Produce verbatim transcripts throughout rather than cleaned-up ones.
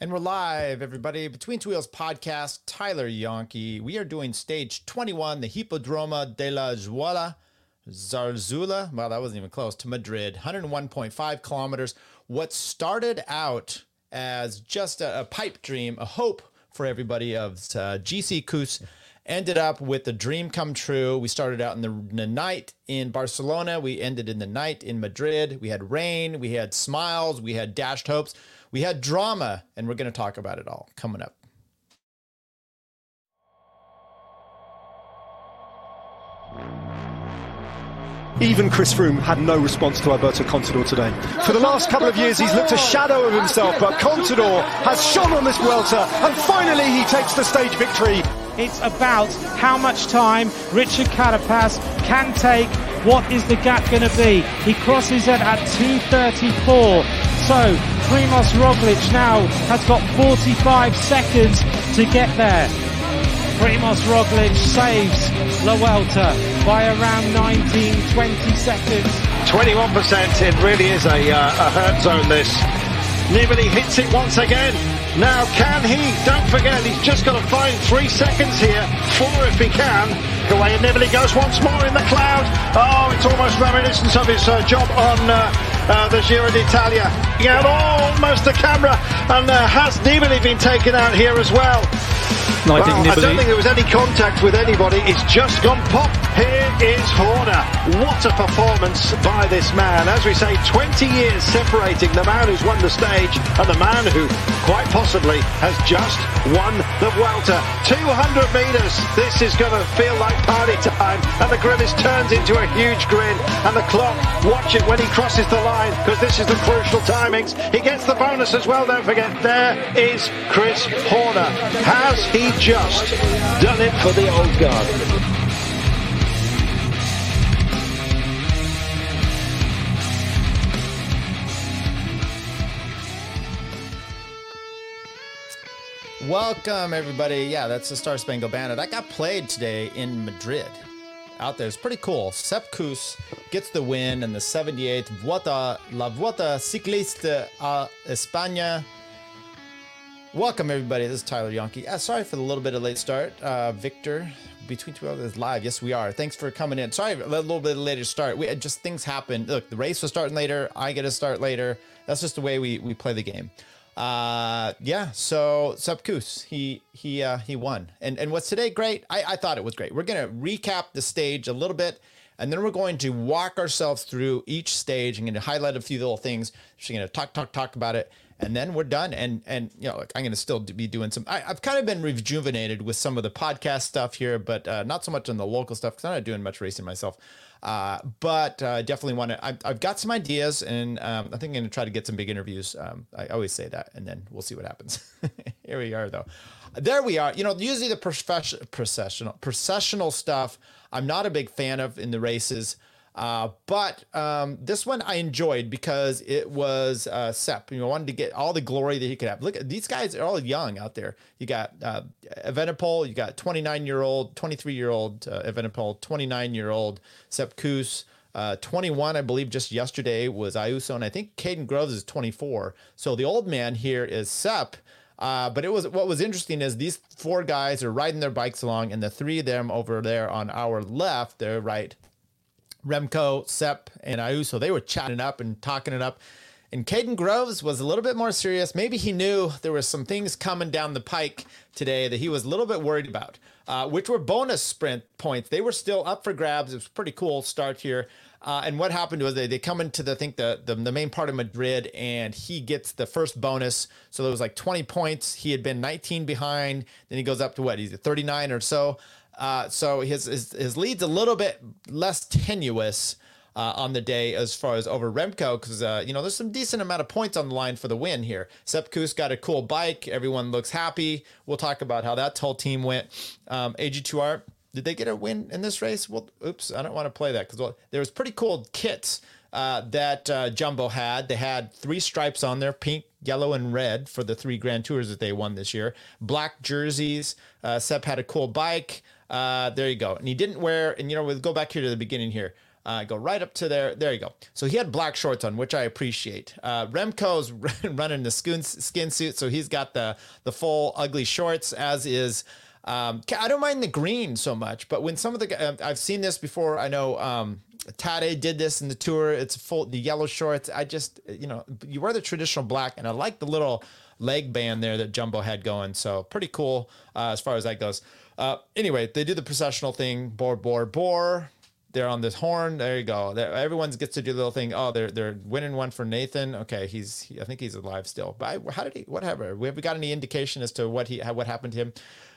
And we're live, everybody. Between Two Wheels podcast, Tyler Yonke. We are doing stage twenty-one, the Hippodroma de la Jolla, Zarzuela. Wow, that wasn't even close. To Madrid, one hundred one point five kilometers. What started out as just a, a pipe dream, a hope for everybody of uh, G C Kuss, ended up with the dream come true. We started out in the, in the night in Barcelona. We ended in the night in Madrid. We had rain. We had smiles. We had dashed hopes. We had drama, and we're going to talk about it all coming up. Even Chris Froome had no response to Alberto Contador today. For the last couple of years, he's looked a shadow of himself, but Contador has shone on this Vuelta, and finally he takes the stage victory. It's about how much time Richard Carapaz can take. What is the gap going to be? He crosses it at two thirty-four. So Primoz Roglic now has got forty-five seconds to get there. Primoz Roglic saves La Vuelta by around nineteen, twenty seconds. twenty-one percent, it really is a, uh, a hurt zone this. Nibali hits it once again. Now can he? Don't forget, he's just got to find three seconds here, four if he can. Away and Nibali goes once more in the cloud. Oh, it's almost reminiscent of his uh, job on uh, uh, the Giro d'Italia. Yeah, almost the camera, and uh, has Nibali been taken out here as well? No, I, well think Nibali... I don't think there was any contact with anybody. It's just gone pop. Here is Horner. What a performance by this man. As we say, twenty years separating the man who's won the stage and the man who quite possibly has just won the Vuelta. two hundred metres. This is going to feel like party time, and the grimace turns into a huge grin, and the clock, watch it when he crosses the line, because this is the crucial timings. He gets the bonus as well, don't forget. There is Chris Horner. Has he just done it for the old guard? Welcome, everybody. Yeah, that's the Star Spangled Banner. That got played today in Madrid. Out there, it's pretty cool. Sepp Kuss gets the win in the seventy-eighth Vuelta, La Vuelta Ciclista a España. Welcome, everybody. This is Tyler Yonke. Uh, sorry for the little bit of late start. Uh, Victor, Between Two Others live. Yes, we are. Thanks for coming in. Sorry, a little bit later start. We just things happen. Look, the race was starting later. I get to start later. That's just the way we, we play the game. Uh, yeah, so Sepp Kuss, he, he, uh, he won. And, and what's today great? I, I thought it was great. We're going to recap the stage a little bit, and then we're going to walk ourselves through each stage. I'm going to highlight a few little things. She's going to talk, talk, talk about it. And then we're done. And, and, you know, look, I'm going to still be doing some, I, I've kind of been rejuvenated with some of the podcast stuff here, but, uh, not so much on the local stuff, cause I'm not doing much racing myself. Uh, but I uh, definitely want to, I've, I've got some ideas, and um, I think I'm going to try to get some big interviews. Um, I always say that, and then we'll see what happens. Here we are, though. There we are. You know, usually the profession, processional, processional stuff I'm not a big fan of in the races. Uh, but um, this one I enjoyed because it was uh, Sepp. You know, wanted to get all the glory that he could have. Look, these guys are all young out there. You got uh, Evenepoel, you got twenty-nine-year-old, twenty-three-year-old uh, Evenepoel, twenty-nine-year-old Sepp Kuss, uh, twenty-one, I believe, just yesterday was Ayuso, and I think Kaden Groves is twenty-four. So the old man here is Sepp. Uh, but it was what was interesting is these four guys are riding their bikes along, and the three of them over there on our left, their right, Remco, Sepp, and Ayuso, they were chatting up and talking it up. And Kaden Groves was a little bit more serious. Maybe he knew there were some things coming down the pike today that he was a little bit worried about, uh, which were bonus sprint points. They were still up for grabs. It was a pretty cool start here. Uh, and what happened was they, they come into the, I think the, the, the main part of Madrid, and he gets the first bonus. So there was like twenty points. He had been nineteen behind. Then he goes up to what? He's at thirty-nine or so. Uh, so his, his his lead's a little bit less tenuous uh, on the day as far as over Remco, because, uh, you know, there's some decent amount of points on the line for the win here. Sepp Kuss got a cool bike. Everyone looks happy. We'll talk about how that whole team went. Um, A G two R, did they get a win in this race? Well, oops, I don't want to play that, because well, there was pretty cool kits uh, that uh, Jumbo had. They had three stripes on there, pink, yellow, and red for the three Grand Tours that they won this year. Black jerseys. Uh, Sepp had a cool bike. Uh, there you go. And he didn't wear, and you know, we'll go back here to the beginning here. Uh, go right up to there. There you go. So he had black shorts on, which I appreciate. Uh, Remco's running the skin, skin suit, so he's got the, the full ugly shorts, as is. Um, I don't mind the green so much, but when some of the, uh, I've seen this before. I know um, Tade did this in the Tour. It's full, the yellow shorts. I just, you know, you wear the traditional black, and I like the little leg band there that Jumbo had going. So pretty cool uh, as far as that goes. Uh, anyway, they do the processional thing. Bor, bor, bor. They're on this horn. There you go. They're, everyone gets to do the little thing. Oh, they're they're winning one for Nathan. Okay, he's he, I think he's alive still. But I, how did he? Whatever. We haven't got any indication as to what he what happened to him.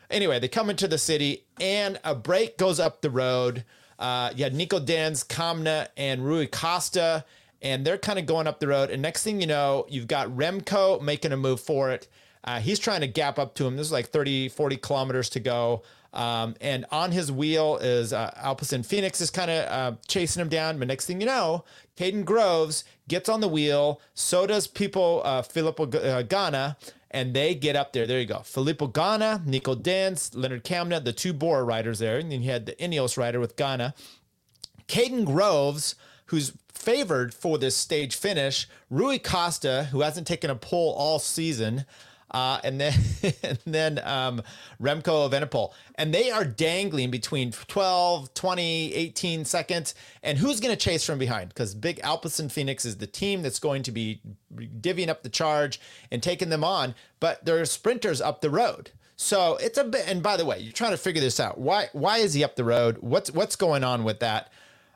Anyway, they come into the city and a break goes up the road. Uh, you had Nico Denz, Kämna, and Rui Costa, and they're kind of going up the road. And next thing you know, you've got Remco making a move for it. Uh, he's trying to gap up to him. There's like thirty, forty kilometers to go. Um, and on his wheel is uh, Alpecin Phoenix is kind of uh, chasing him down. But next thing you know, Kaden Groves gets on the wheel. So does people, uh, Filippo uh, Ganna, and they get up there. There you go. Filippo Ganna, Nico Denz, Lennard Kämna, the two Bora riders there. And then you had the Ineos rider with Ganna. Kaden Groves, who's favored for this stage finish. Rui Costa, who hasn't taken a pole all season. Uh, and then and then um, Remco Evenepoel. And they are dangling between twelve, twenty, eighteen seconds. And who's going to chase from behind? Because Big Alpecin Phoenix is the team that's going to be divvying up the charge and taking them on. But there are sprinters up the road. So it's a bit. And by the way, you're trying to figure this out. Why why is he up the road? What's what's going on with that?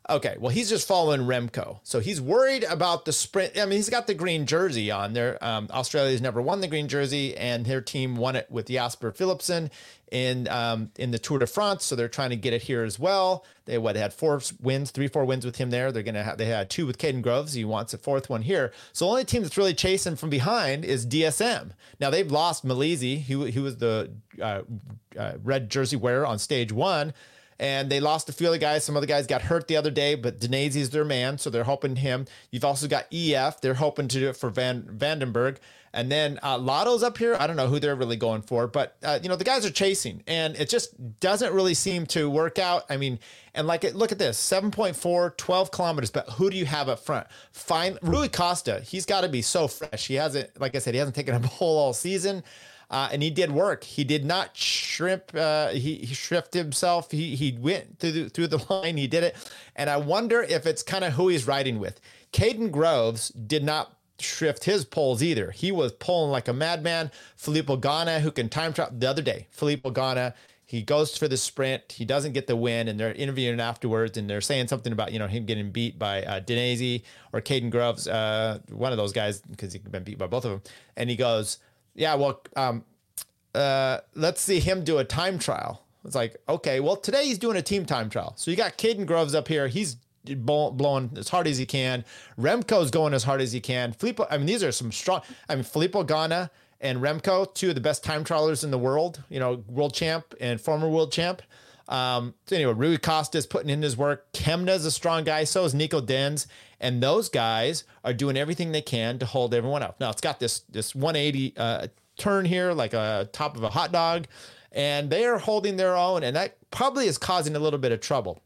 Okay, well, he's just following Remco. So he's worried about the sprint. I mean, he's got the green jersey on there. Um, Australia's never won the green jersey, and their team won it with Jasper Philipsen in um, in the Tour de France. So they're trying to get it here as well. They what had four wins, three, four wins with him there. They're gonna have, they had two with Kaden Groves. He wants a fourth one here. So the only team that's really chasing from behind is D S M. Now they've lost Malese, who who was the uh, uh, red jersey wearer on stage one. And they lost a few other guys. Some other guys got hurt the other day, but Danese is their man, so they're hoping him. You've also got E F. They're hoping to do it for van vandenberg. And then uh, Lotto's up here. I don't know who they're really going for, but, uh, you know, the guys are chasing, and it just doesn't really seem to work out. I mean, and like, it, look at this, seven point four, twelve kilometers, but who do you have up front? Fine, Rui Costa, he's got to be so fresh. He hasn't, like I said, he hasn't taken a pole all season. Uh, and he did work. He did not shrimp. Uh, he, he shrifted himself. He he went through the, through the line. He did it. And I wonder if it's kind of who he's riding with. Kaden Groves did not shrift his poles either. He was pulling like a madman. Filippo Ganna, who can time travel the other day. Filippo Ganna, he goes for the sprint. He doesn't get the win. And they're interviewing afterwards. And they're saying something about, you know, him getting beat by uh, Danese or Kaden Groves, uh, one of those guys, because he's been beat by both of them. And he goes, yeah, well, um, uh, let's see him do a time trial. It's like, okay, well, today he's doing a team time trial. So you got Kaden Groves up here. He's blowing as hard as he can. Remco's going as hard as he can. Filippo, I mean, these are some strong. I mean, Filippo Ganna and Remco, two of the best time trialers in the world, you know, world champ and former world champ. Um, so anyway, Rui Costa is putting in his work. Kemna's a strong guy. So is Nico Denz. And those guys are doing everything they can to hold everyone up. Now it's got this, this one eighty, uh, turn here, like a top of a hot dog, and they are holding their own. And that probably is causing a little bit of trouble.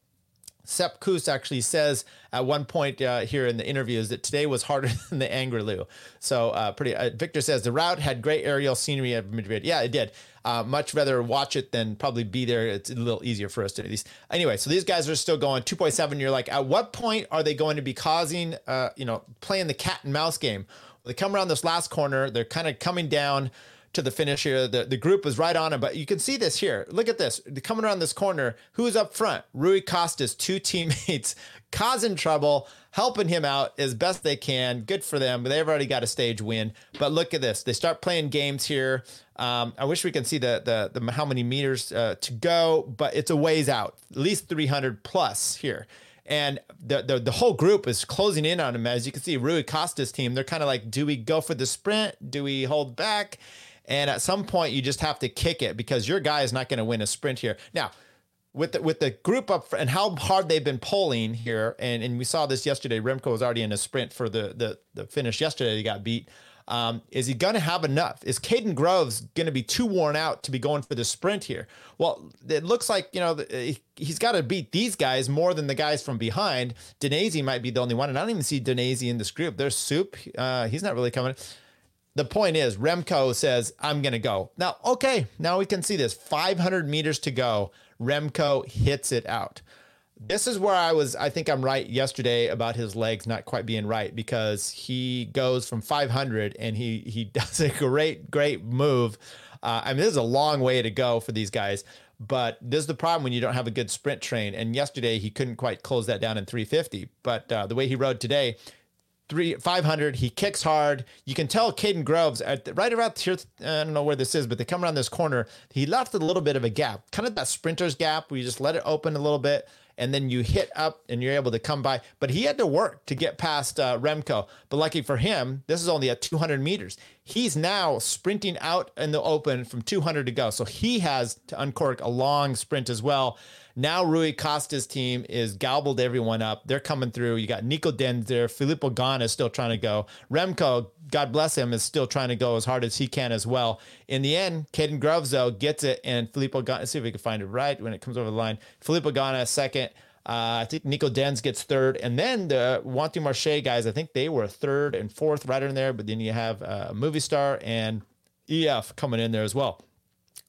Sepp Kuss actually says at one point uh, here in the interviews that today was harder than the Angliru. So uh, pretty. Uh, Victor says the route had great aerial scenery at Madrid. Yeah, it did. Uh, much rather watch it than probably be there. It's a little easier for us to at least. Anyway, so these guys are still going two point seven. You're like, at what point are they going to be causing, uh, you know, playing the cat and mouse game? They come around this last corner. They're kind of coming down to the finish here. The, the group is right on him, but you can see this here. Look at this. They're coming around this corner. Who's up front? Rui Costa's two teammates causing trouble, helping him out as best they can. Good for them. They've already got a stage win, but look at this. They start playing games here. Um, I wish we can see the, the, the how many meters uh, to go, but it's a ways out, at least three hundred plus here. And the, the the whole group is closing in on him. As you can see, Rui Costa's team, they're kind of like, do we go for the sprint? Do we hold back? And at some point, you just have to kick it because your guy is not going to win a sprint here. Now, with the, with the group up and how hard they've been pulling here, and, and we saw this yesterday. Remco was already in a sprint for the, the, the finish yesterday. He got beat. Um, is he going to have enough? Is Kaden Groves going to be too worn out to be going for the sprint here? Well, it looks like, you know, he's got to beat these guys more than the guys from behind. Danese might be the only one, and I don't even see Danese in this group. There's Soup. Uh, he's not really coming. The point is, Remco says, I'm going to go. Now, okay, now we can see this. five hundred meters to go. Remco hits it out. This is where I was, I think I'm right yesterday about his legs not quite being right, because he goes from five hundred and he he does a great, great move. Uh, I mean, this is a long way to go for these guys, but this is the problem when you don't have a good sprint train. And yesterday he couldn't quite close that down in three fifty, but uh, the way he rode today, three, five hundred, he kicks hard. You can tell Kaden Groves, at the, right around here, I don't know where this is, but they come around this corner. He left a little bit of a gap, kind of that sprinter's gap where you just let it open a little bit, and then you hit up and you're able to come by. But he had to work to get past uh, Remco. But lucky for him, this is only at two hundred meters. He's now sprinting out in the open from two hundred to go. So he has to uncork a long sprint as well. Now Rui Costa's team is gobbled everyone up. They're coming through. You got Nico Denz there. Filippo Ganna is still trying to go. Remco, God bless him, is still trying to go as hard as he can as well. In the end, Kaden Groves, though, gets it. And Filippo Ganna, let's see if we can find it right when it comes over the line. Filippo Ganna second. Uh, I think Nico Denz gets third. And then the Wanty Marche guys, I think they were third and fourth right in there. But then you have uh, Movistar and E F coming in there as well.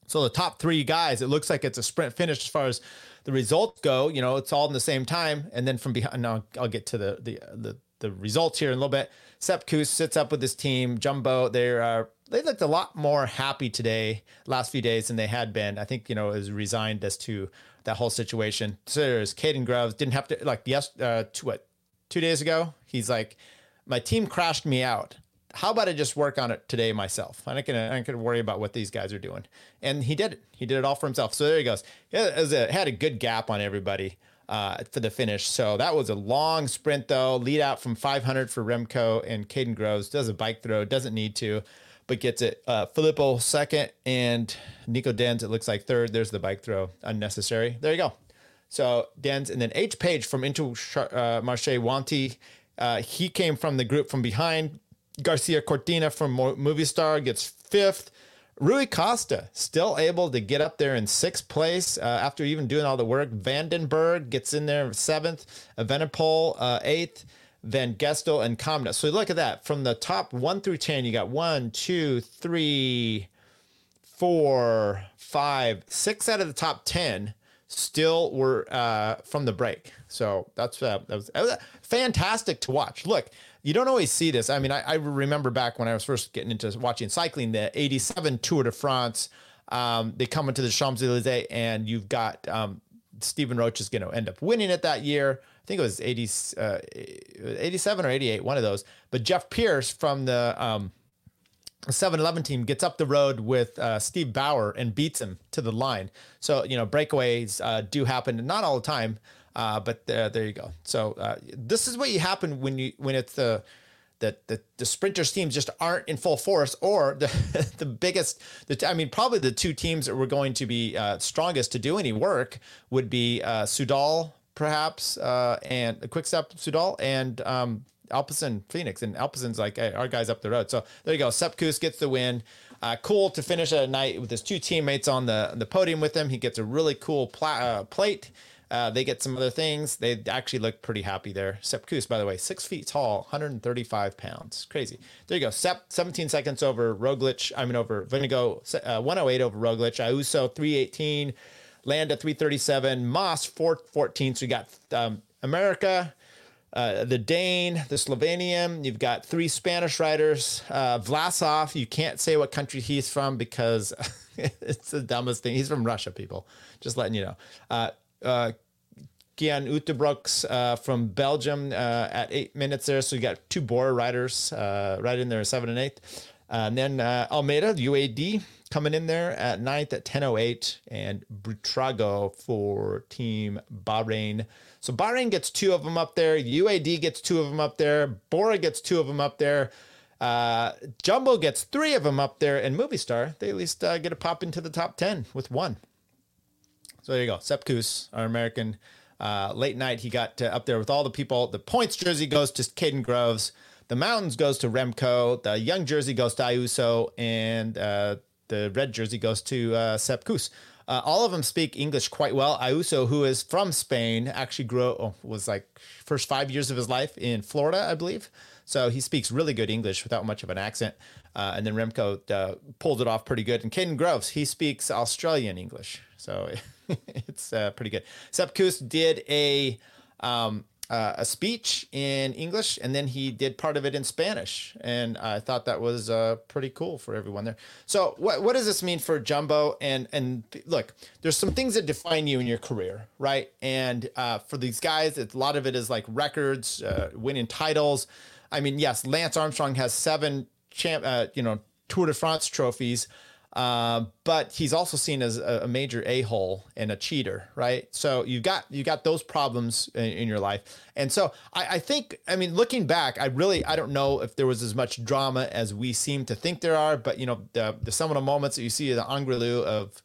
So the top three guys, it looks like it's a sprint finish as far as the results go. You know, it's all in the same time. And then from behind, now I'll get to the the the, the results here in a little bit. Sepp Kuss sits up with his team. Jumbo, they are they looked a lot more happy today, last few days, than they had been. I think, you know, is resigned as to that whole situation. So there's Kaden Groves didn't have to, like, yes, uh, two, what, two days ago, he's like, my team crashed me out. How about I just work on it today myself? I'm not gonna, I'm not gonna worry about what these guys are doing. And he did it. He did it all for himself. So there he goes. It was a, had a good gap on everybody uh, for the finish. So that was a long sprint though. Lead out from five hundred for Remco and Kaden Groves. Does a bike throw. Doesn't need to, but gets it. Uh, Filippo second and Nico Denz, it looks like, third. There's the bike throw. Unnecessary. There you go. So Denz and then H. Page from Intermarche-Wanty. Uh, he came from the group from behind. Garcia Cortina from Movistar gets fifth. Rui Costa still able to get up there in sixth place uh, after even doing all the work. Vandenberg gets in there seventh. Evenepoel uh, eighth. Van Gestel and Kämna. So look at that. From the top one through ten, you got one, two, three, four, five, six out of the top ten still were uh, from the break. So that's uh, that was, that was fantastic to watch. Look. You don't always see this. I mean, I, I remember back when I was first getting into watching cycling, the eighty-seven Tour de France, um, they come into the Champs-Élysées and you've got um, Stephen Roche is going to end up winning it that year. I think it was eighty, uh, eighty-seven or eighty-eight, one of those. But Jeff Pierce from the um, seven eleven team gets up the road with uh, Steve Bauer and beats him to the line. So, you know, breakaways uh, do happen, not all the time. Uh, but uh, there you go. So uh, this is what you happen when you when it's the the the, the sprinters teams just aren't in full force, or the the biggest. The, I mean, probably the two teams that were going to be uh, strongest to do any work would be uh, Soudal, perhaps, uh, and Quickstep Soudal and um, Alpecin Phoenix. And Alpecin's like, hey, our guy's up the road. So there you go. Sepp Kuss gets the win. Uh, cool to finish at night with his two teammates on the the podium with him. He gets a really cool pla- uh, plate. Uh, they get some other things. They actually look pretty happy there. Sepp Kuss, by the way, six feet tall, one hundred thirty-five pounds. Crazy. There you go. Sepp, seventeen seconds over Roglic. I mean, over Vinigo, uh, one oh eight over Roglic. Ayuso, three eighteen. Landa, three thirty-seven. Moss, four fourteen. So you got um, America, uh, the Dane, the Slovenian. You've got three Spanish riders. Uh, Vlasov, you can't say what country he's from because it's the dumbest thing. He's from Russia, people. Just letting you know. Uh, Uh, Kian Utebrooks uh, from Belgium uh, at eight minutes there. So you got two Bora riders uh, right in there, seven and eight. Uh, and then uh, Almeida, U A D, coming in there at ninth at ten oh eight. And Butrago for Team Bahrain. So Bahrain gets two of them up there. U A D gets two of them up there. Bora gets two of them up there. Uh, Jumbo gets three of them up there. And Movistar, they at least uh, get a pop into the top ten with one. So there you go. Sepp Kuss, our American. Uh, late night, he got uh, up there with all the people. The points jersey goes to Kaden Groves. The Mountains goes to Remco. The Young Jersey goes to Ayuso. And uh, the Red Jersey goes to uh, Sepp Kuss. Uh, all of them speak English quite well. Ayuso, who is from Spain, actually grew oh, was like first five years of his life in Florida, I believe. So he speaks really good English without much of an accent. Uh, and then Remco uh, pulled it off pretty good. And Kaden Groves, he speaks Australian English. So it's uh, pretty good. Sepp Kuss did a um, uh, a speech in English, and then he did part of it in Spanish. And I thought that was uh, pretty cool for everyone there. So what what does this mean for Jumbo? And, and look, there's some things that define you in your career, right? And uh, for these guys, it's, a lot of it is like records, uh, winning titles. I mean, yes, Lance Armstrong has seven champ, uh, you know, Tour de France trophies, uh, but he's also seen as a, a major a-hole and a cheater, right? So you got you got those problems in, in your life, and so I, I think, I mean, looking back, I really I don't know if there was as much drama as we seem to think there are, but you know, the, the some of the moments that you see the Angrelu of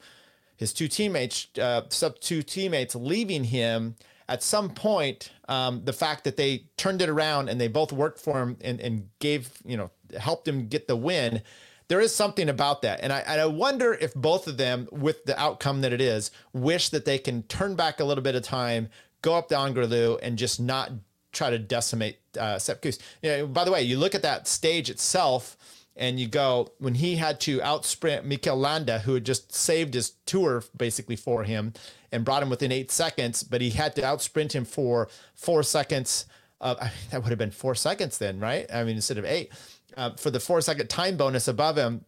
his two teammates, uh, sub two teammates leaving him. At some point, um, the fact that they turned it around and they both worked for him and, and gave, you know, helped him get the win. There is something about that. And I, and I wonder if both of them, with the outcome that it is, wish that they can turn back a little bit of time, go up to Angrelu and just not try to decimate uh, Sepp Kuss. You know, by the way, you look at that stage itself and you go, when he had to outsprint Mikel Landa, who had just saved his tour basically for him, and brought him within eight seconds, but he had to outsprint him for four seconds. Of, I mean, that would have been four seconds then, right? I mean, instead of eight, uh, for the four second time bonus above him,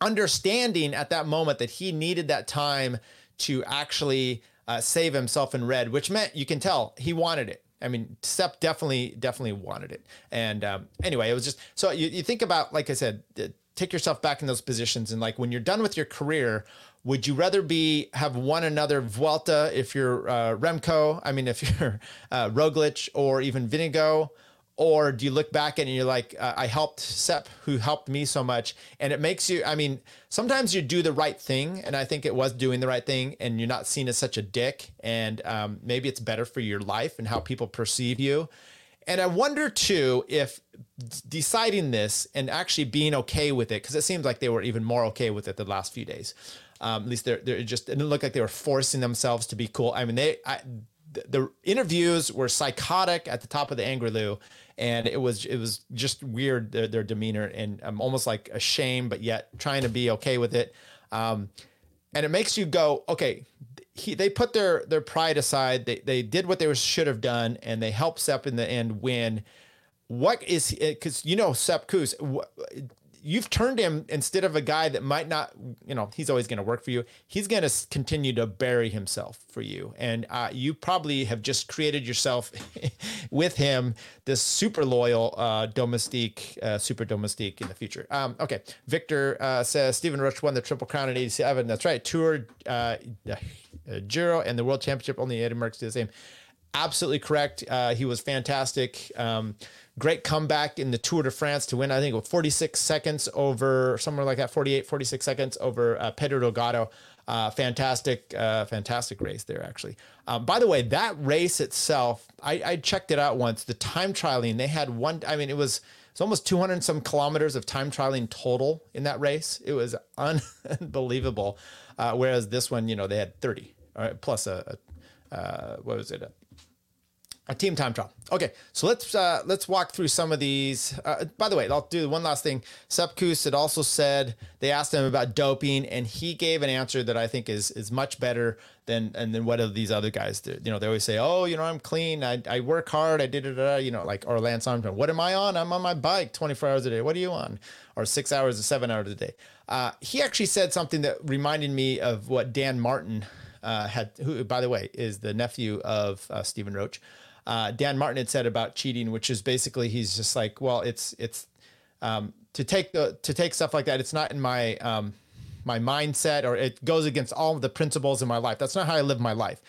understanding at that moment that he needed that time to actually uh, save himself in red, which meant you can tell he wanted it. I mean, Sepp definitely, definitely wanted it. And um, anyway, it was just, so you, you think about, like I said, take yourself back in those positions. And like, when you're done with your career, would you rather be have won another Vuelta if you're uh, Remco? I mean, if you're uh, Roglic or even Vinigo, or do you look back and you're like, uh, I helped Sepp, who helped me so much, and it makes you. I mean, sometimes you do the right thing, and I think it was doing the right thing, and you're not seen as such a dick, and um, maybe it's better for your life and how people perceive you. And I wonder too if deciding this and actually being okay with it, because it seems like they were even more okay with it the last few days. Um, at least they're, they're just, it didn't look like they were forcing themselves to be cool. I mean, they, I, the, the interviews were psychotic at the top of the Angrelu, and it was, it was just weird, their, their demeanor, and I'm um, almost like ashamed, but yet trying to be okay with it. Um, and it makes you go, okay, he, they put their, their pride aside. They, they did what they should have done, and they helped Sepp in the end win. What is it? Cause you know, Sepp Kuss, what, you've turned him, instead of a guy that might not, you know, he's always going to work for you. He's going to continue to bury himself for you. And uh, you probably have just created yourself with him, this super loyal uh, domestique, uh, super domestique in the future. Um, okay. Victor uh, says, Stephen Roche won the Triple Crown in eighty-seven. That's right. Tour, uh, uh, Giro, and the World Championship. Only Intermarche did the same. Absolutely correct. Uh, he was fantastic. Um, great comeback in the Tour de France to win, I think, forty-six seconds over, somewhere like that, forty-eight, forty-six seconds over uh, Pedro Delgado. Uh, fantastic, uh, fantastic race there, actually. Um, by the way, that race itself, I, I checked it out once. The time trialing, they had one, I mean, it was, it's almost two hundred and some kilometers of time trialing total in that race. It was un- unbelievable. Uh, whereas this one, you know, they had thirty, all right, plus a, a uh, what was it, a, A team time trial. Okay, so let's uh, let's walk through some of these. Uh, by the way, I'll do one last thing. Sepp Kuss had also said, they asked him about doping, and he gave an answer that I think is is much better than and then what are these other guys do. You know, they always say, oh, you know, I'm clean. I, I work hard. I did it. You know, like, or Lance Armstrong. What am I on? I'm on my bike twenty-four hours a day. What are you on? Or six hours or seven hours a day. Uh, he actually said something that reminded me of what Dan Martin uh, had, who, by the way, is the nephew of uh, Stephen Roche. Uh, Dan Martin had said about cheating, which is basically, he's just like, well, it's, it's, um, to take the, to take stuff like that. It's not in my, um, my mindset, or it goes against all of the principles in my life. That's not how I live my life.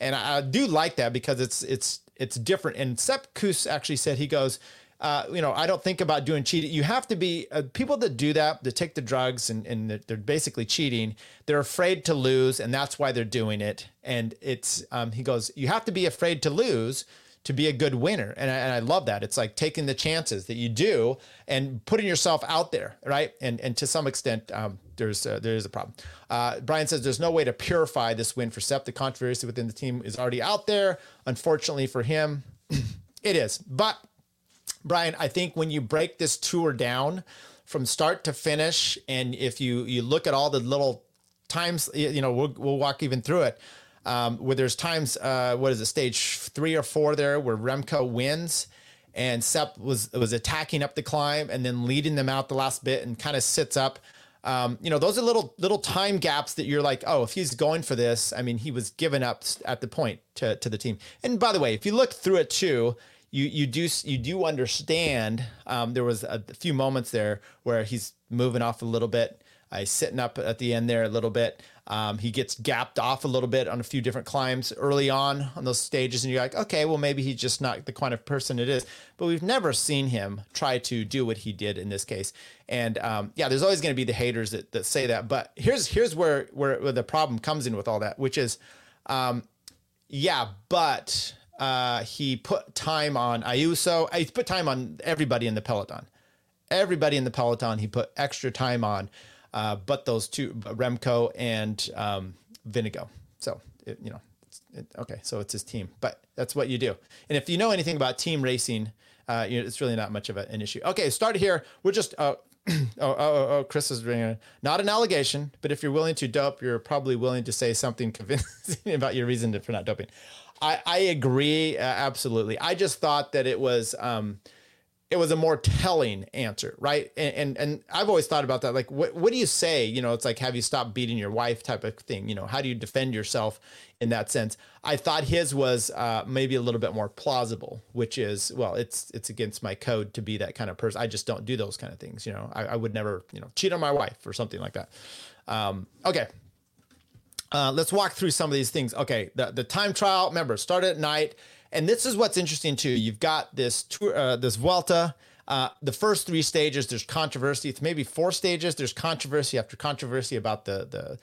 And I, I do like that because it's, it's, it's different. And Sepp Kuss actually said, he goes, uh, you know, I don't think about doing cheating. You have to be uh, people that do that, that take the drugs and, and they're basically cheating. They're afraid to lose. And that's why they're doing it. And it's, um, he goes, you have to be afraid to lose to be a good winner. And I, and I love that. It's like taking the chances that you do and putting yourself out there, right? And and to some extent, um, there's uh, there is a problem. Uh, Brian says, there's no way to purify this win for Sepp. The controversy within the team is already out there. Unfortunately for him, it is. But Brian, I think when you break this tour down from start to finish, and if you, you look at all the little times, you know, we'll, we'll walk even through it, um, where there's times, uh, what is it, stage three or four there, where Remco wins and Sepp was was attacking up the climb and then leading them out the last bit and kind of sits up. Um, you know, those are little little time gaps that you're like, oh, if he's going for this, I mean, he was given up at the point to, to the team. And by the way, if you look through it too, You you do you do understand. Um, there was a few moments there where he's moving off a little bit. Uh, he's sitting up at the end there a little bit. Um, he gets gapped off a little bit on a few different climbs early on on those stages, and you're like, okay, well maybe he's just not the kind of person it is. But we've never seen him try to do what he did in this case. And um, yeah, there's always going to be the haters that, that say that. But here's here's where, where where the problem comes in with all that, which is, um, yeah, but. Uh, he put time on Ayuso. He put time on everybody in the peloton. Everybody in the peloton, he put extra time on, uh, but those two, Remco and um, Vinigo. So, it, you know, it's, it, okay, so it's his team. But that's what you do. And if you know anything about team racing, uh, you know, it's really not much of an issue. Okay, start here. We're just, uh, oh, oh, oh, oh, Chris is bringing it. Not an allegation, but if you're willing to dope, you're probably willing to say something convincing about your reason for not doping. I, I agree. Uh, absolutely. I just thought that it was, um, it was a more telling answer. Right. And, and, and I've always thought about that. Like, what, what do you say? You know, it's like, have you stopped beating your wife type of thing? You know, how do you defend yourself in that sense? I thought his was, uh, maybe a little bit more plausible, which is, well, it's, it's against my code to be that kind of person. I just don't do those kind of things. You know, I, I would never, you know, cheat on my wife or something like that. Um, okay. Uh, let's walk through some of these things. Okay, the, the time trial, remember, started at night. And this is what's interesting, too. You've got this tour, uh, this Vuelta. Uh, the first three stages, there's controversy. It's maybe four stages. There's controversy after controversy about the the,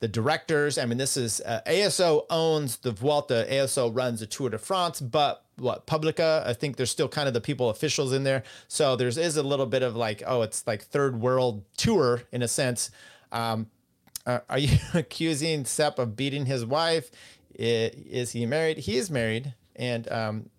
the directors. I mean, this is uh, A S O owns the Vuelta. A S O runs the Tour de France. But what, Publica? I think there's still kind of the people officials in there. So there is a little bit of like, oh, it's like third world tour in a sense. Um Uh, are you accusing Sepp of beating his wife? Is, is he married? He is married. And um,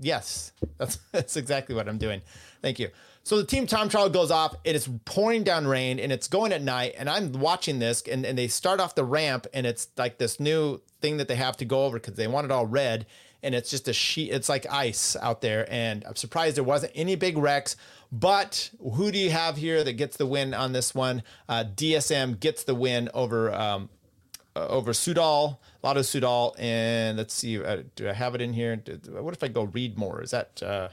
yes, that's, that's exactly what I'm doing. Thank you. So the team time trial goes off. It is pouring down rain and it's going at night. And I'm watching this and, and they start off the ramp and it's like this new thing that they have to go over because they want it all red. And it's just a sheet. It's like ice out there. And I'm surprised there wasn't any big wrecks. But who do you have here that gets the win on this one? Uh, D S M gets the win over um, over Soudal, Lotto Soudal. And let's see, uh, do I have it in here? What if I go read more? Is that uh,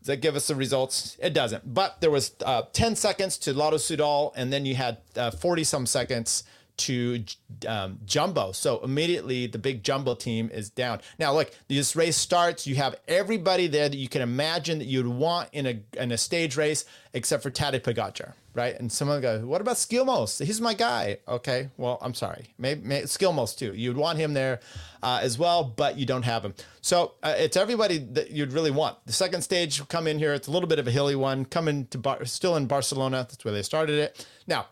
does that give us the results? It doesn't. But there was uh, ten seconds to Lotto Soudal, and then you had uh, forty some seconds to um, Jumbo. So immediately the big Jumbo team is down. Now look, this race starts, you have everybody there that you can imagine that you'd want in a in a stage race, except for Tadej Pogacar, right? And someone goes, what about Skilmos? He's my guy. Okay, well, I'm sorry. Maybe, maybe Skilmos too. You'd want him there uh, as well, but you don't have him. So uh, it's everybody that you'd really want. The second stage come in here. It's a little bit of a hilly one. Coming to Bar- still in Barcelona. That's where they started it. Now,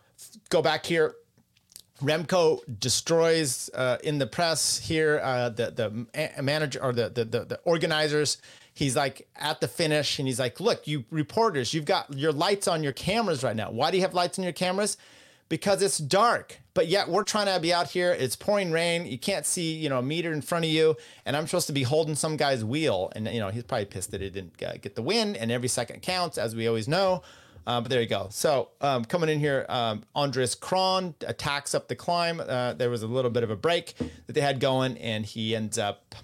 go back here. Remco destroys uh, in the press here, uh, the the manager or the, the the organizers. He's like at the finish and he's like, look, you reporters, you've got your lights on your cameras right now. Why do you have lights on your cameras? Because it's dark, but yet we're trying to be out here. It's pouring rain. You can't see, you know, a meter in front of you. And I'm supposed to be holding some guy's wheel. And, you know, he's probably pissed that he didn't uh, get the win. And every second counts, as we always know. Uh, but there you go. So um, coming in here, um, Andres Kron attacks up the climb. Uh, there was a little bit of a break that they had going, and he ends up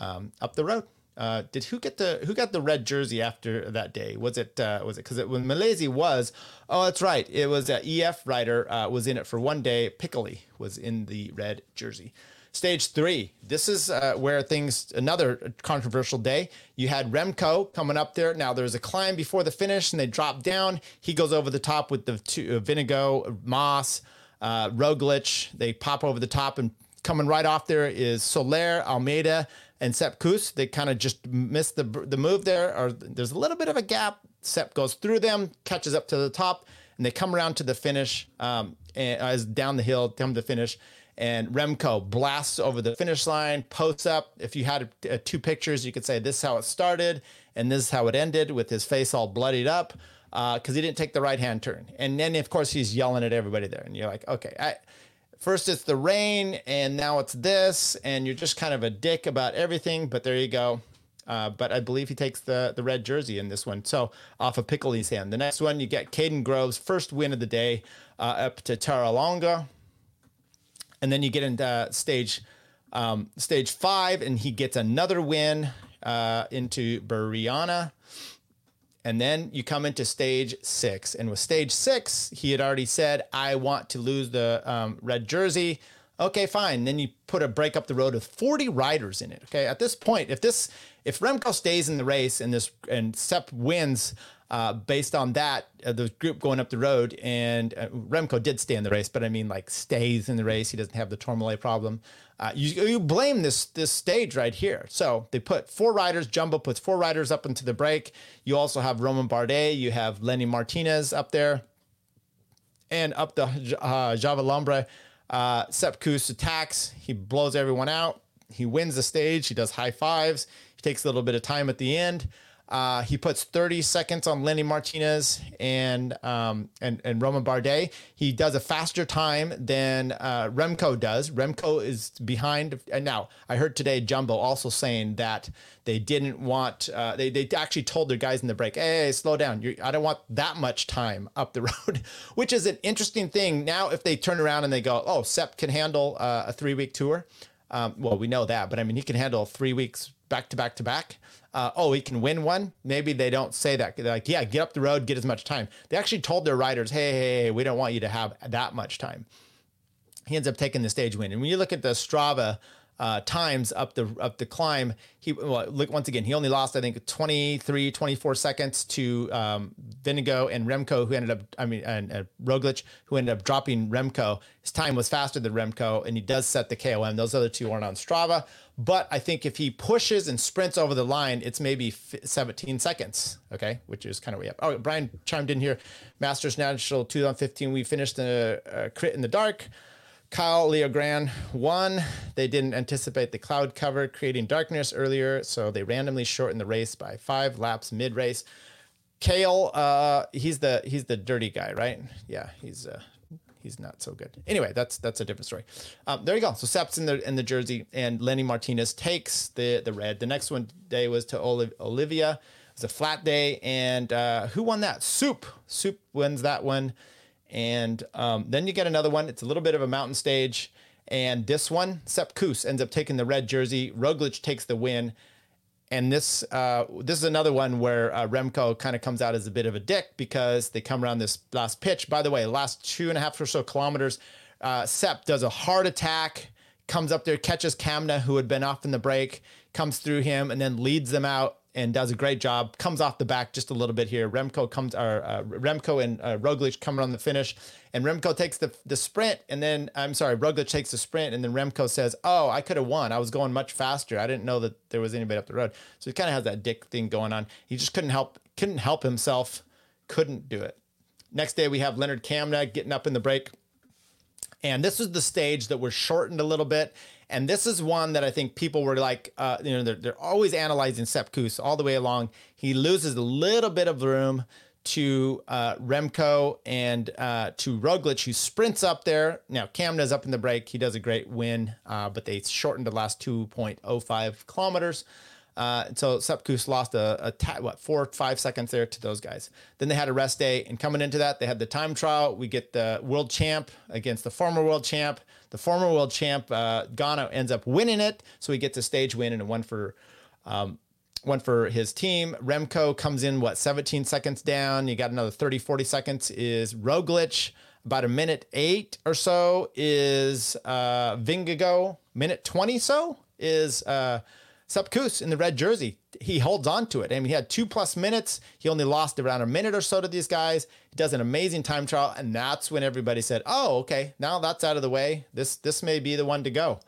um, up the road. Uh, did who get the who got the red jersey after that day? Was it uh, was it because it when Malaise was? Oh, that's right. It was an E F rider uh, was in it for one day. Piccoli was in the red jersey. Stage three. This is uh, where things, another controversial day. You had Remco coming up there. Now there's a climb before the finish and they drop down. He goes over the top with the two, uh, Vinigo, Moss, uh, Roglic. They pop over the top and coming right off there is Soler, Almeida, and Sepp Kuss. They kind of just missed the the move there, or there's a little bit of a gap. Sepp goes through them, catches up to the top, and they come around to the finish, um, and, uh, down the hill, come to finish, and Remco blasts over the finish line, posts up. If you had uh, two pictures, you could say this is how it started, and this is how it ended, with his face all bloodied up, because uh, he didn't take the right-hand turn. And then, of course, he's yelling at everybody there, and you're like, okay, I... First, it's the rain, and now it's this, and you're just kind of a dick about everything, but there you go. Uh, but I believe he takes the, the red jersey in this one, so off of Piccoli's hand. The next one, you get Kaden Groves' first win of the day uh, up to Tarragona. And then you get into stage um, stage five, and he gets another win uh, into Bahrain. And then you come into stage six. And with stage six, he had already said, I want to lose the um, red jersey. Okay, fine. Then you put a break up the road with forty riders in it. Okay, at this point, if this, if Remco stays in the race and this and Sepp wins uh, based on that, uh, the group going up the road, and uh, Remco did stay in the race, but I mean like stays in the race. He doesn't have the Tourmalet problem. Uh, you, you blame this this stage right here. So they put four riders. Jumbo puts four riders up into the break. You also have Roman Bardet. You have Lenny Martinez up there. And up the uh, Javalombre, uh, Sepp Kuss attacks. He blows everyone out. He wins the stage. He does high fives. He takes a little bit of time at the end. Uh, he puts thirty seconds on Lenny Martinez and um, and and Roman Bardet. He does a faster time than uh, Remco does. Remco is behind. And now I heard today Jumbo also saying that they didn't want. Uh, they they actually told their guys in the break, "Hey, slow down. You're, I don't want that much time up the road," which is an interesting thing. Now if they turn around and they go, "Oh, Sepp can handle uh, a three week tour." Um, well, we know that, but I mean, he can handle three weeks back to back to back. Uh, oh, he can win one. Maybe they don't say that. They're like, yeah, get up the road, get as much time. They actually told their riders, hey, hey, hey, we don't want you to have that much time. He ends up taking the stage win. And when you look at the Strava uh, times up the up the climb, he well, look once again, he only lost, I think, twenty-three, twenty-four seconds to um, Vinigo and Remco, who ended up, I mean, and uh, Roglic, who ended up dropping Remco. His time was faster than Remco, and he does set the K O M. Those other two aren't on Strava. But I think if he pushes and sprints over the line, it's maybe seventeen seconds, okay, which is kind of way up. Oh, Brian chimed in here. Masters National two thousand fifteen, we finished the uh, crit in the dark. Kyle Leogran won. They didn't anticipate the cloud cover creating darkness earlier, so they randomly shortened the race by five laps mid-race. Kale, uh, he's the he's the dirty guy, right? Yeah, he's... Uh, He's not so good. Anyway, that's that's a different story. Um, there you go. So Sepp's in the in the jersey, and Lenny Martinez takes the the red. The next one day was to Olivia. It was a flat day, and uh, who won that? Soup. Soup wins that one, and um, then you get another one. It's a little bit of a mountain stage, and this one, Sepp Kuss ends up taking the red jersey. Roglic takes the win. And this uh, this is another one where uh, Remco kind of comes out as a bit of a dick because they come around this last pitch. By the way, last two and a half or so kilometers, uh, Sepp does a heart attack, comes up there, catches Kämna, who had been off in the break, comes through him, and then leads them out and does a great job. Comes off the back just a little bit here. Remco comes, or uh, Remco and uh, Roglic come around the finish, and Remco takes the the sprint, and then I'm sorry, Roglic takes the sprint, and then Remco says, "Oh, I could have won. I was going much faster. I didn't know that there was anybody up the road." So he kind of has that dick thing going on. He just couldn't help, couldn't help himself, couldn't do it. Next day we have Lennard Kämna getting up in the break, and this is the stage that was shortened a little bit. And this is one that I think people were like, uh, you know, they're, they're always analyzing Sepp Kuss all the way along. He loses a little bit of room to uh, Remco and uh, to Roglic, who sprints up there. Now, Kämna's up in the break. He does a great win, uh, but they shortened the last two point oh five kilometers. Uh, so Sepp Kuss lost a, a ta- what four or five seconds there to those guys. Then they had a rest day, and coming into that, they had the time trial. We get the world champ against the former world champ. The former world champ uh, Ganna ends up winning it, so he gets a stage win and one for um, one for his team. Remco comes in what seventeen seconds down. You got another thirty, forty seconds is Roglic. About a minute eight or so is uh, Vingegaard. Minute twenty so is. Uh, Sepp Kuss in the red jersey, he holds on to it. I mean, he had two plus minutes. He only lost around a minute or so to these guys. He does an amazing time trial, and that's when everybody said, oh, okay, now that's out of the way. This this may be the one to go.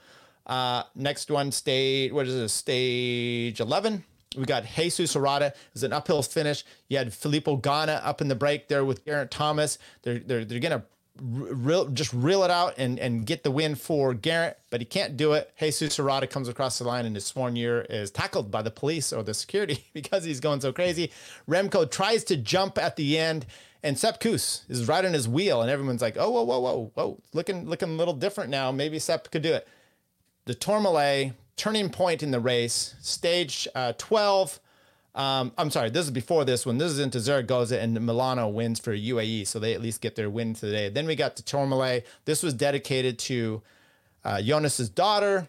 Uh, next one, stage, what is this? Stage eleven. We got Jesus Herrada. It's an uphill finish. You had Filippo Ganna up in the break there with Geraint Thomas. They're they're, they're going to re- just reel it out and, and get the win for Geraint, but he can't do it. Jesus Herrada comes across the line, and his sworn year is tackled by the police or the security because he's going so crazy. Remco tries to jump at the end, and Sepp Kuss is right on his wheel, and everyone's like, oh, whoa, whoa, whoa, whoa, looking, looking a little different now. Maybe Sepp could do it. The Tourmalet, turning point in the race, stage uh, twelve. Um, I'm sorry, this is before this one. This is into Zaragoza, and Milano wins for U A E, so they at least get their win today. Then we got the Tourmalet. This was dedicated to uh, Jonas's daughter.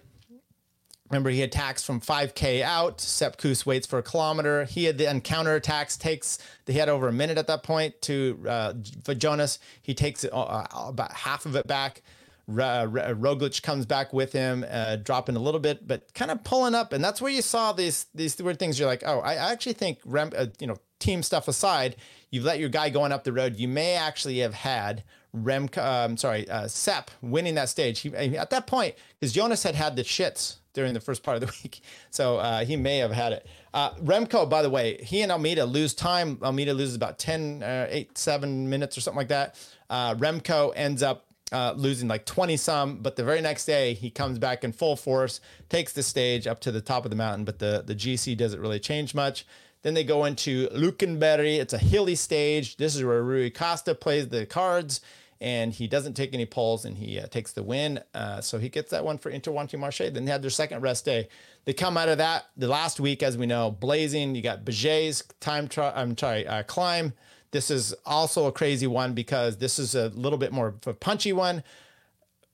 Remember, he attacks from five K out. Sepp Kuss waits for a kilometer. He had then counterattacks, takes the head over a minute at that point to uh, for Jonas. He takes it, uh, about half of it back. Uh, Roglic comes back with him, uh, dropping a little bit, but kind of pulling up. And that's where you saw these these weird things. You're like, oh, I actually think, Rem, uh, you know, team stuff aside, you've let your guy going up the road. You may actually have had Remco, um, sorry, uh, Sepp winning that stage. He, at that point, because Jonas had had the shits during the first part of the week. So uh, he may have had it. Uh, Remco, by the way, he and Almeida lose time. Almeida loses about ten, uh, eight, seven minutes or something like that. Uh, Remco ends up Uh, losing like twenty some, but the very next day he comes back in full force, takes the stage up to the top of the mountain, but the, the G C doesn't really change much. Then they go into Leukenberry. It's a hilly stage. This is where Rui Costa plays the cards, and he doesn't take any poles, and he uh, takes the win. Uh, so he gets that one for Intermarche-Wanty. Then they had their second rest day. They come out of that the last week, as we know, blazing. You got Beget's time tri- I'm sorry, uh, climb. This is also a crazy one because this is a little bit more of a punchy one.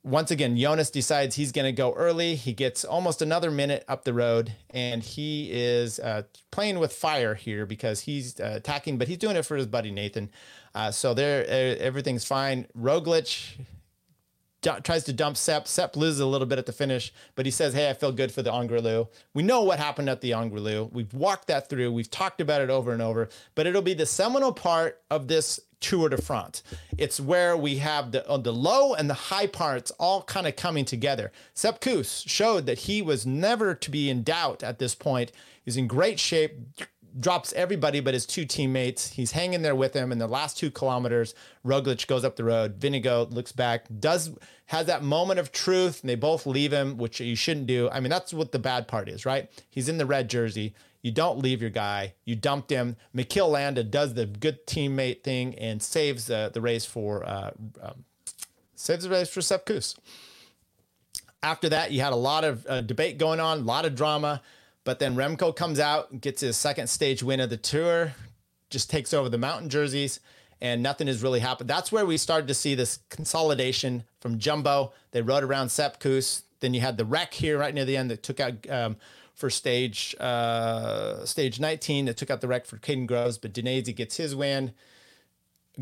Once again, Jonas decides he's going to go early. He gets almost another minute up the road, and he is uh, playing with fire here because he's uh, attacking, but he's doing it for his buddy Nathan. Uh, so there, uh, everything's fine. Roglic d- tries to dump Sepp. Sepp loses a little bit at the finish, but he says, hey, I feel good for the Angrelou. We know what happened at the Angrelou. We've walked that through. We've talked about it over and over, but it'll be the seminal part of this Tour de France. It's where we have the the low and the high parts all kind of coming together. Sepp Kuss showed that he was never to be in doubt at this point. He's in great shape, drops everybody but his two teammates. He's hanging there with him in the last two kilometers. Roglic goes up the road. Vinigo looks back, does has that moment of truth, and they both leave him, which you shouldn't do. I mean, that's what the bad part is, right? He's in the red jersey. You don't leave your guy. You dumped him. Mikel Landa does the good teammate thing and saves uh, the race for uh, um, saves the race for Sepp Kuss. After that, you had a lot of uh, debate going on, a lot of drama. But then Remco comes out and gets his second stage win of the Tour, just takes over the mountain jerseys, and nothing has really happened. That's where we started to see this consolidation from Jumbo. They rode around Sepp Kuss. Then you had the wreck here right near the end that took out... Um, for stage uh, stage nineteen. That took out the wreck for Kaden Groves, but Danese gets his win.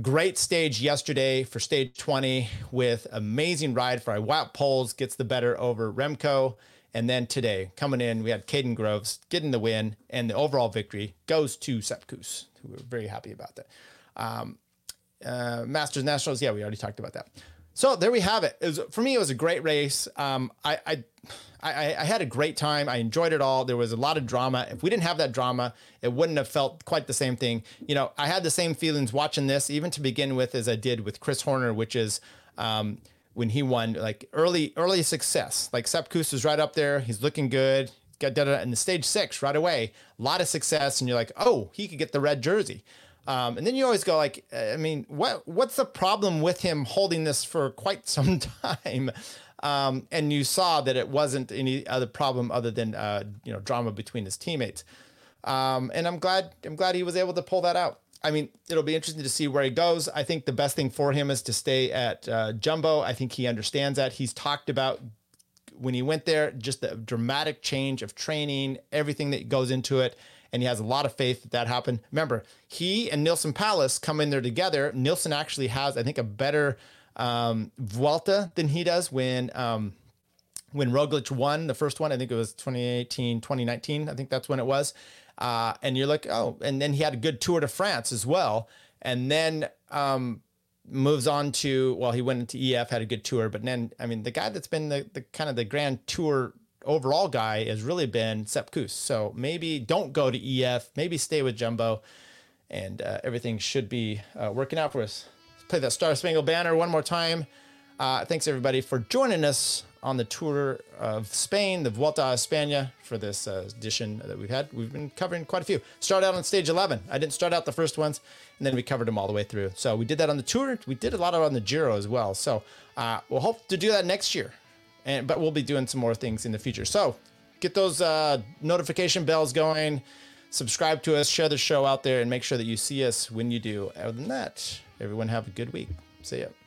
Great stage yesterday for stage twenty with amazing ride for Wout Poels, gets the better over Remco. And then today, coming in, we had Kaden Groves getting the win, and the overall victory goes to Sepp Kuss, who we're very happy about that. Um, uh, Masters Nationals, yeah, we already talked about that. So there we have it. It was, for me, it was a great race. Um, I, I, I, I had a great time. I enjoyed it all. There was a lot of drama. If we didn't have that drama, it wouldn't have felt quite the same thing. You know, I had the same feelings watching this, even to begin with, as I did with Chris Horner, which is um, when he won, like early, early success. Like Sepp Kuss is right up there. He's looking good. Got da da in the stage six right away. A lot of success, and you're like, oh, he could get the red jersey. Um, and then you always go like, I mean, what what's the problem with him holding this for quite some time? Um, and you saw that it wasn't any other problem other than, uh, you know, drama between his teammates. Um, and I'm glad I'm glad he was able to pull that out. I mean, it'll be interesting to see where he goes. I think the best thing for him is to stay at uh, Jumbo. I think he understands that. He's talked about when he went there, just the dramatic change of training, everything that goes into it. And he has a lot of faith that that happened. Remember, he and Nilsson Paulus come in there together. Nilsson actually has, I think, a better um, Vuelta than he does when um, when Roglic won the first one. I think it was twenty eighteen, twenty nineteen. I think that's when it was. Uh, and you're like, oh, and then he had a good Tour de France as well. And then um, moves on to, well, he went into E F, had a good tour, but then, I mean, the guy that's been the, the kind of the grand tour overall guy has really been Sepp Kuss. So maybe don't go to E F, maybe stay with Jumbo, and uh, everything should be uh, working out for us. Let's play that Star Spangled Banner one more time. Uh, thanks everybody for joining us on the tour of Spain, the Vuelta a España, for this uh, edition that we've had. We've been covering quite a few. Start out on stage eleven. I didn't start out the first ones, and then we covered them all the way through. So we did that on the tour. We did a lot on the Giro as well. So uh, we'll hope to do that next year, and but we'll be doing some more things in the future. So get those uh, notification bells going. Subscribe to us. Share the show out there, and make sure that you see us when you do. Other than that, everyone have a good week. See ya.